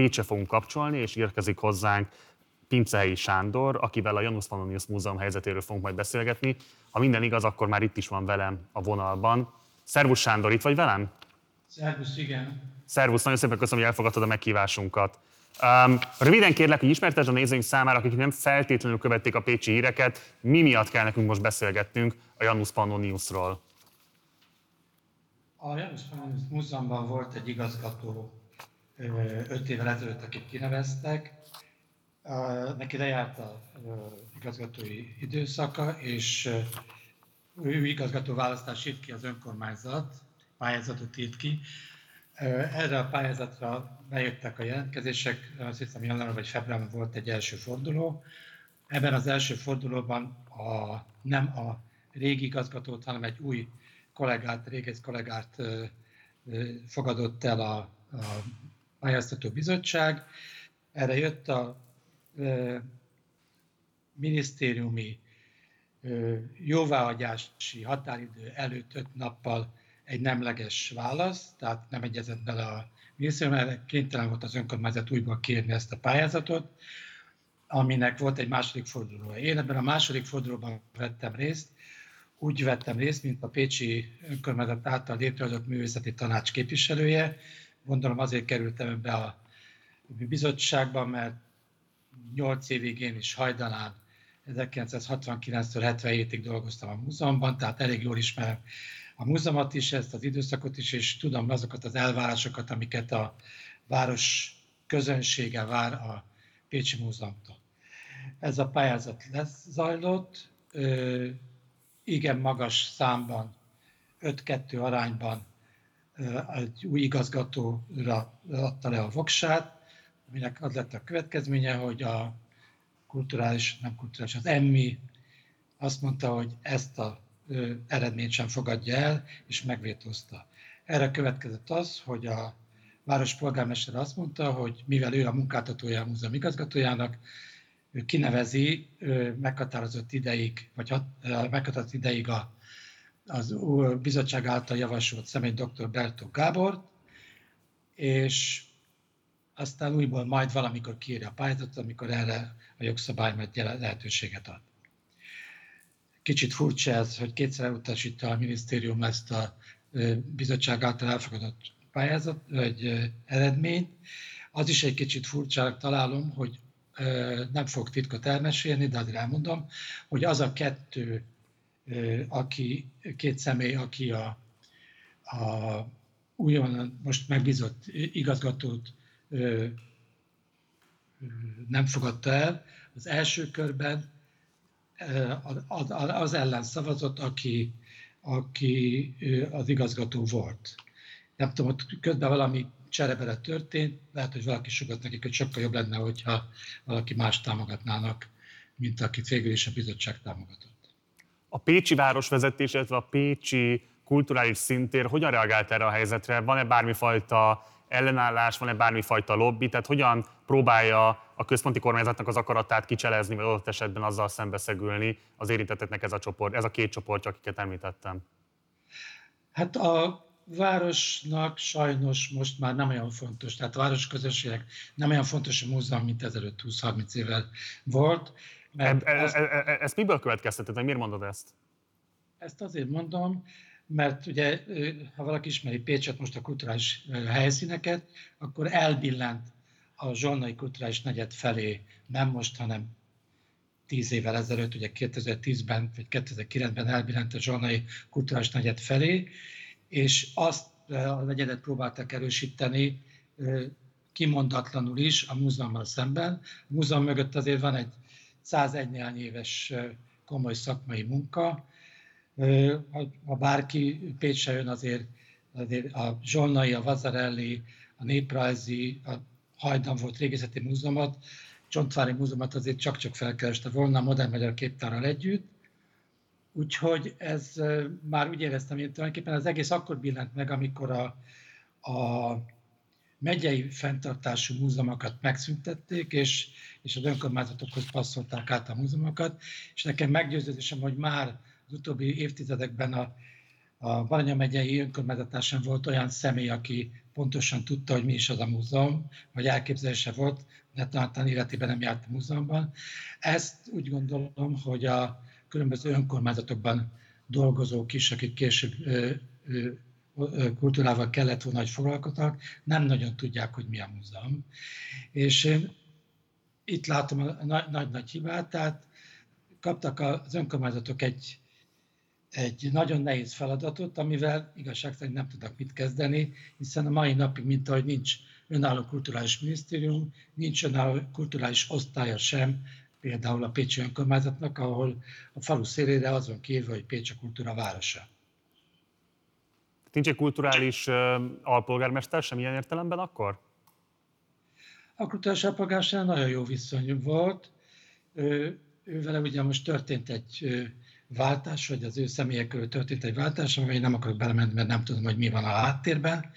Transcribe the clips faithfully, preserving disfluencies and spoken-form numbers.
Pécsre fogunk kapcsolni, és érkezik hozzánk Pincehelyi Sándor, akivel a Janus Pannonius Múzeum helyzetéről fogunk majd beszélgetni. Ha minden igaz, akkor már itt is van velem a vonalban. Szervusz Sándor, itt vagy velem? Szervusz, igen. Szervusz, nagyon szépen köszönöm, hogy elfogadtad a meghívásunkat. Um, röviden kérlek, hogy ismertesd a nézőink számára, akik nem feltétlenül követték a pécsi híreket, mi miatt kell nekünk most beszélgetnünk a Janus Pannoniusról. A Janus Pannonius Múzeumban volt egy igazgató öt évvel ezelőtt, akit kineveztek. Neki lejárt az igazgatói időszaka, és ő igazgató választást írt ki az önkormányzat, pályázatot írt ki. Erre a pályázatra bejöttek a jelentkezések, azt hiszem január vagy februárban volt egy első forduló. Ebben az első fordulóban a, nem a régi igazgatót, hanem egy új kollégát, régész kollégát fogadott el a, a pályáztató bizottság. Erre jött a e, minisztériumi e, jóváhagyási határidő előtt öt nappal egy nemleges válasz, tehát nem egyezett bele a minisztérium, mert kénytelen volt az önkormányzat újból kérni ezt a pályázatot, aminek volt egy második fordulója. Én ebben a második fordulóban vettem részt, úgy vettem részt, mint a Pécsi Önkormányzat által létrehozott művészeti tanács képviselője. Gondolom azért kerültem be a bizottságban, mert nyolc évig én is hajdanán ezerkilencszázhatvankilenctől hetvenhétig dolgoztam a múzeumban, tehát elég jól ismerem a múzeumot is, ezt az időszakot is, és tudom azokat az elvárásokat, amiket a város közönsége vár a Pécsi Múzeumtól. Ez a pályázat lezajlott, igen magas számban, öt-kettő arányban egy új igazgatóra adta le a voksát, aminek az lett a következménye, hogy a kulturális, nem kulturális, az e em em i azt mondta, hogy ezt az eredményt sem fogadja el, és megvétózta. Erre következett az, hogy a város polgármester azt mondta, hogy mivel ő a munkáltatója a múzeum igazgatójának, ő kinevezi ő meghatározott ideig, vagy hat, meghatározott ideig a az bizottság által javasolt személy doktor Bertó Gábort, és aztán újból majd valamikor kiírja a pályázatot, amikor erre a jogszabály majd lehetőséget ad. Kicsit furcsa ez, hogy kétszer elutasítja a minisztérium ezt a bizottság által elfogadott pályázat, vagy eredményt. Az is egy kicsit furcsának találom, hogy nem fogok titkot elmesélni, de azért elmondom, hogy az a kettő, aki, két személy, aki a, a újonnan most megbízott igazgatót ö, nem fogadta el, az első körben az ellen szavazott, aki, aki az igazgató volt. Nem tudom, ott közben valami cserebere történt, lehet, hogy valaki sugott nekik, hogy sokkal jobb lenne, hogyha valaki más támogatnának, mint akit végül is a bizottság támogatott. A pécsi városvezetés, illetve a pécsi kulturális szintér hogyan reagált erre a helyzetre? Van-e bármifajta ellenállás, van-e bármifajta lobby? Tehát hogyan próbálja a központi kormányzatnak az akaratát kicselezni, vagy adott esetben azzal szembeszegülni az érintetteknek ez a csoport, ez a két csoportja, akiket említettem? Hát a városnak sajnos most már nem olyan fontos, tehát a város közösségnek nem olyan fontos a múzeum, mint ezelőtt húsz-harminc évvel volt. Mert e, e, azt, e, ezt miből következteted? Miért mondod ezt? Ezt azért mondom, mert ugye, ha valaki ismeri Pécset, most a kulturális helyszíneket, akkor elbillent a Zsolnay kulturális negyed felé, nem most, hanem tíz évvel ezelőtt, ugye kétezer-tízben vagy kétezer-kilencben elbillent a Zsolnay kulturális negyed felé, és azt a negyedet próbálták erősíteni kimondatlanul is a múzeummal szemben. A múzeum mögött azért van egy százegy néhány éves komoly szakmai munka. Ha bárki Pécsre jön, azért, azért a Zsolnay, a Vasarely, a néprajzi, a hajdan volt régészeti múzeumot, Csontvári múzeumot azért csak-csak felkereste volna a modern magyar képtárral együtt. Úgyhogy ez már úgy éreztem, hogy tulajdonképpen az egész akkor billent meg, amikor a, a megyei fenntartású múzeumokat megszüntették, és, és az önkormányzatokhoz passzolták át a múzeumokat, és nekem meggyőződésem, hogy már az utóbbi évtizedekben a, a Baranya megyei önkormányzatásán volt olyan személy, aki pontosan tudta, hogy mi is az a múzeum, vagy elképzelése volt, mert talán életében nem járt a múzeumban. Ezt úgy gondolom, hogy a különböző önkormányzatokban dolgozók is, akik később ö, ö, kultúrával kellett volna, hogy foglalkoznak, nem nagyon tudják, hogy mi a múzeum. És itt látom a nagy-nagy hibát, tehát kaptak az önkormányzatok egy, egy nagyon nehéz feladatot, amivel igazság szerint nem tudnak mit kezdeni, hiszen a mai napig, mint ahogy nincs önálló kulturális minisztérium, nincs önálló kulturális osztálya sem, például a Pécsi Önkormányzatnak, ahol a falu szélére azon kívül, hogy Pécs a kultúra városa. Nincs egy kulturális alpolgármester sem ilyen értelemben akkor? A kulturális alpolgármester nagyon jó viszony volt. Ő, ővele ugye most történt egy váltás, vagy az ő személye körül történt egy váltás, amivel én nem akarok belemenni, mert nem tudom, hogy mi van a háttérben.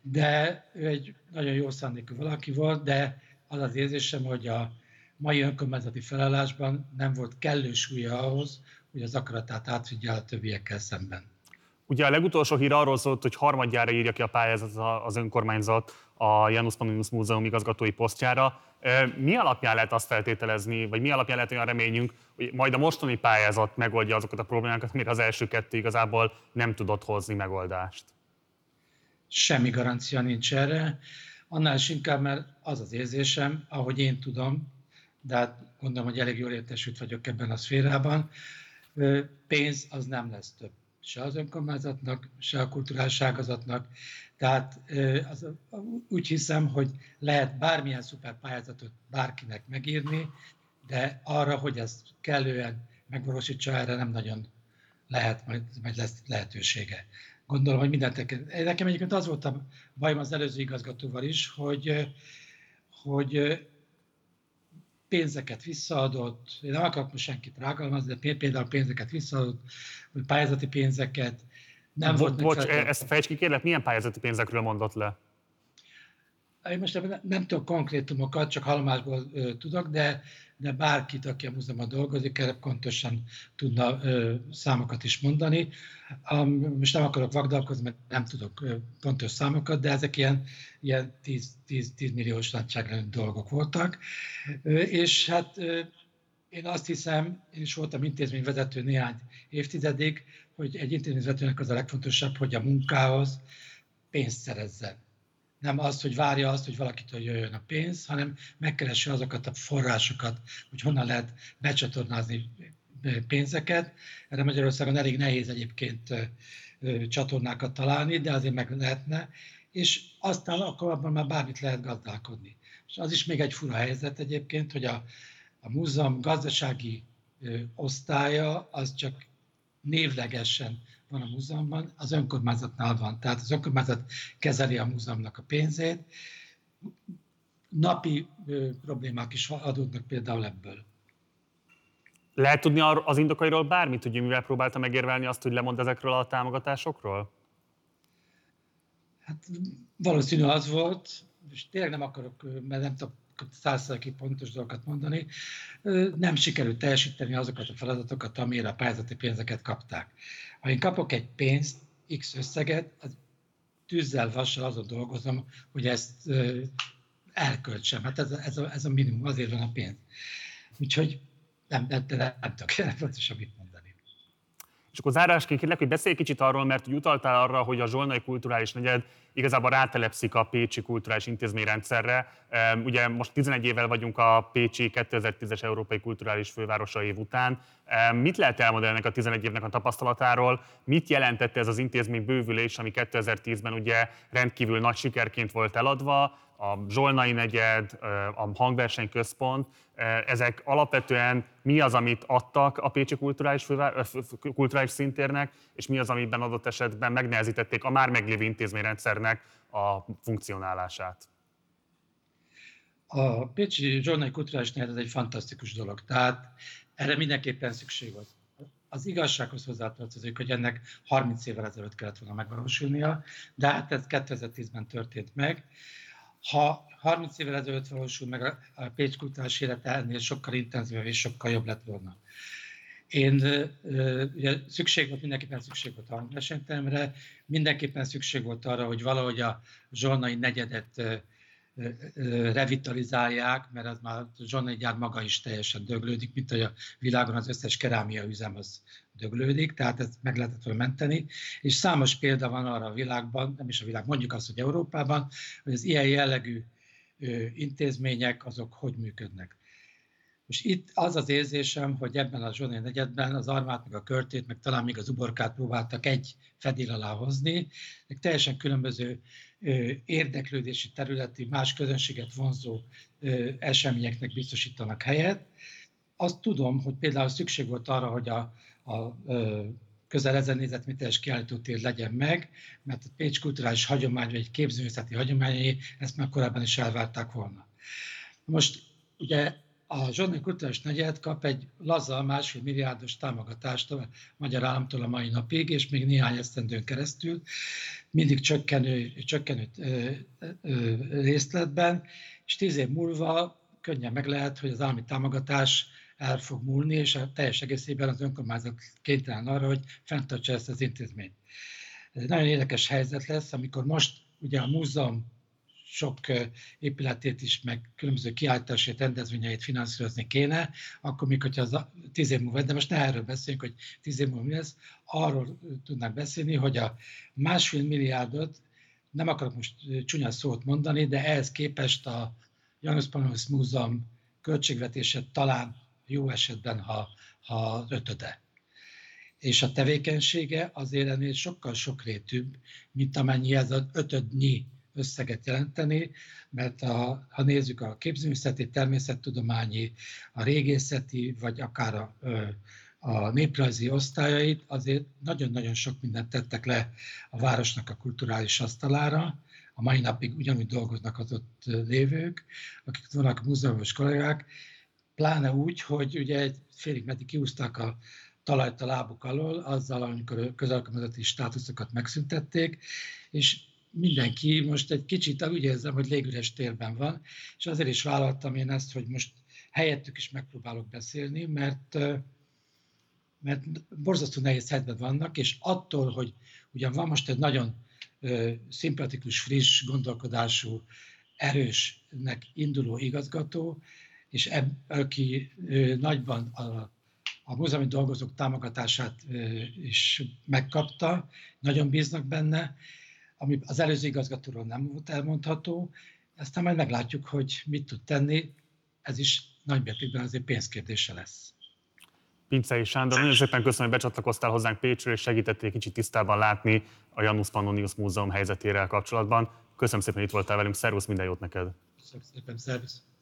De ő egy nagyon jó szándékú valaki volt, de az az érzésem, hogy a mai önkormányzati felállásban nem volt kellő súlya ahhoz, hogy az akaratát átvigye a többiekkel szemben. Ugye a legutolsó hír arról szólt, hogy harmadjára írja ki a pályázatot az önkormányzat a Janus Pannonius Múzeum igazgatói posztjára. Mi alapján lehet azt feltételezni, vagy mi alapján lehet olyan reményünk, hogy majd a mostani pályázat megoldja azokat a problémákat, amire az első kettő igazából nem tudott hozni megoldást? Semmi garancia nincs erre. Annál is inkább, mert az az érzésem, ahogy én tudom, de hát gondolom, hogy elég jól értesült vagyok ebben a szférában, pénz az nem lesz több. Se az önkormányzatnak, se a kulturális ágazatnak. Tehát az, úgy hiszem, hogy lehet bármilyen szuper pályázatot bárkinek megírni, de arra, hogy ezt kellően megvalósítsa, erre nem nagyon lehet, majd, majd lesz lehetősége. Gondolom, hogy mindent. Nekem egyébként az volt a bajom az előző igazgatóval is, hogy, hogy pénzeket visszaadott, én nem akarok most senkit rágalmazni, de például pénzeket visszaadott, vagy pályázati pénzeket. Nem volt. Bocs, ezt fejtsd ki, kérlek, milyen pályázati pénzekről mondott le? Én most nem, nem tudok konkrétumokat, csak hallomásból ö, tudok, de, de bárkit, aki a múzeumban dolgozik, erre pontosan tudna ö, számokat is mondani. A, most nem akarok vagdalkozni, mert nem tudok ö, pontos számokat, de ezek ilyen, ilyen tíz, tíz, tíz milliós nagyságrendű dolgok voltak. Ö, és hát ö, én azt hiszem, én is voltam intézményvezető néhány évtizedig, hogy egy intézményvezetőnek az a legfontosabb, hogy a munkához pénzt szerezzen. Nem az, hogy várja azt, hogy valakitől jöjjön a pénz, hanem megkeresse azokat a forrásokat, hogy honnan lehet becsatornázni pénzeket. Erre Magyarországon elég nehéz egyébként csatornákat találni, de azért meg lehetne, és aztán akkor abban már bármit lehet gazdálkodni. És az is még egy fura helyzet egyébként, hogy a, a múzeum gazdasági osztálya az csak névlegesen van a múzeumban, az önkormányzatnál van. Tehát az önkormányzat kezeli a múzeumnak a pénzét. Napi ö, problémák is adódnak például ebből. Lehet tudni az indokairól bármit, hogy mivel próbálta megérvelni azt, hogy lemond ezekről a támogatásokról? Hát valószínű az volt, és tényleg nem akarok, mert nem tudom száz százalékig pontos dolgokat mondani, nem sikerült teljesíteni azokat a feladatokat, amire a pályázati pénzeket kapták. Ha én kapok egy pénzt, X összeget, az tűzzel, vassal azon dolgozom, hogy ezt elköltsem. Hát ez a, ez a, ez a minimum, azért van a pénz. Úgyhogy nem, nem, nem, nem tudok pontosan mit mondani. És akkor zárásként kérlek, hogy beszélj kicsit arról, mert hogy utaltál arra, hogy a Zsolnay kulturális negyed igazából rátelepszik a pécsi kulturális intézményrendszerre. Ugye most tizenegy évvel vagyunk a Pécsi kétezer-tízes Európai Kulturális Fővárosa év után. Mit lehet elmondani ennek a tizenegy évnek a tapasztalatáról? Mit jelentette ez az intézmény bővülés, ami kétezer-tízben ugye rendkívül nagy sikerként volt eladva? A Zsolnay negyed, a hangversenyközpont, ezek alapvetően mi az, amit adtak a pécsi kulturális, fővár... kulturális szintérnek, és mi az, amiben adott esetben megnehezítették a már meglévő intézményrendszernek a funkcionálását? A pécsi Zsolnay kulturális negyed egy fantasztikus dolog, tehát erre mindenképpen szükség volt. Az igazsághoz hozzátartozik, hogy ennek harminc évvel ezelőtt kellett volna megvalósulnia, de hát ez kétezer-tízben történt meg. Ha harminc évvel ezelőtt valósul meg, a Pécs kulturális élete ennél sokkal intenzívebb és sokkal jobb lett volna. Én ugye szükség volt, mindenképpen szükség volt a hangversenyteremre, mindenképpen szükség volt arra, hogy valahogy a Zsolnay negyedet revitalizálják, mert az már a Zsolnay gyár maga is teljesen döglődik, mint hogy a világon az összes kerámia üzem az döglődik, tehát ezt meg lehetett volna menteni, és számos példa van arra a világban, nem is a világ, mondjuk azt, hogy Európában, hogy az ilyen jellegű intézmények azok hogy működnek. És itt az az érzésem, hogy ebben a Zsolnay negyedben az Armát, meg a Körtét, meg talán még az Uborkát próbáltak egy fedél alá hozni, meg teljesen különböző érdeklődési területi, más közönséget vonzó eseményeknek biztosítanak helyet. Azt tudom, hogy például szükség volt arra, hogy a, a közel ezer négyzetméteres kiállítótér legyen meg, mert a Pécs kulturális hagyomány, vagy képzőművészeti hagyományai ezt már korábban is elvárták volna. Most ugye a Zsolnay kulturális negyed kap egy laza másfél milliárdos támogatást a magyar államtól a mai napig, és még néhány esztendőn keresztül, mindig csökkenő, csökkenő ö, ö, részletben, és tíz év múlva könnyen meg lehet, hogy az állami támogatás el fog múlni, és a teljes egészében az önkormányzat kénytelen arra, hogy fenntartsa ezt az intézményt. Ez egy nagyon érdekes helyzet lesz, amikor most ugye a múzeum sok épületét is, meg különböző kiállítását, rendezvényeit finanszírozni kéne, akkor még, hogyha az tíz év múlva, de most ne erről beszéljünk, hogy tíz év múlva mi lesz, arról tudnánk beszélni, hogy a másfél milliárdot, nem akarok most csúnya szót mondani, de ehhez képest a Janus Pannonius Múzeum költségvetése talán jó esetben, ha, ha ötöde. És a tevékenysége azért ennél sokkal sokrétűbb, mint amennyi ez az ötödnyi összeget jelenteni, mert a, ha nézzük a képzőművészeti, természettudományi, a régészeti, vagy akár a, a néprajzi osztályait, azért nagyon-nagyon sok mindent tettek le a városnak a kulturális asztalára. A mai napig ugyanúgy dolgoznak az ott lévők, akik vannak múzeumos kollégák, pláne úgy, hogy ugye egy félig meddig kiúzták a talajt a lábuk alól, azzal, amikor a közalkalmazotti státuszokat megszüntették, és mindenki most egy kicsit, úgy érzem, hogy légüres térben van, és azért is vállaltam én ezt, hogy most helyettük is megpróbálok beszélni, mert, mert borzasztó nehéz helyzetben vannak, és attól, hogy ugyan van most egy nagyon szimpatikus, friss, gondolkodású, erősnek induló igazgató, és eb, aki nagyban a a múzeumi dolgozók támogatását is megkapta, nagyon bíznak benne, ami az előző igazgatóról nem volt elmondható, aztán majd meglátjuk, hogy mit tud tenni, ez is nagymértékben azért pénzkérdése lesz. Pincehelyi Sándor, nagyon szépen köszönöm, hogy becsatlakoztál hozzánk Pécsről, és segítettél kicsit tisztában látni a Janus Pannonius Múzeum helyzetével kapcsolatban. Köszönöm szépen, hogy itt voltál velünk, szervusz, minden jót neked! Köszönöm szépen, szervusz!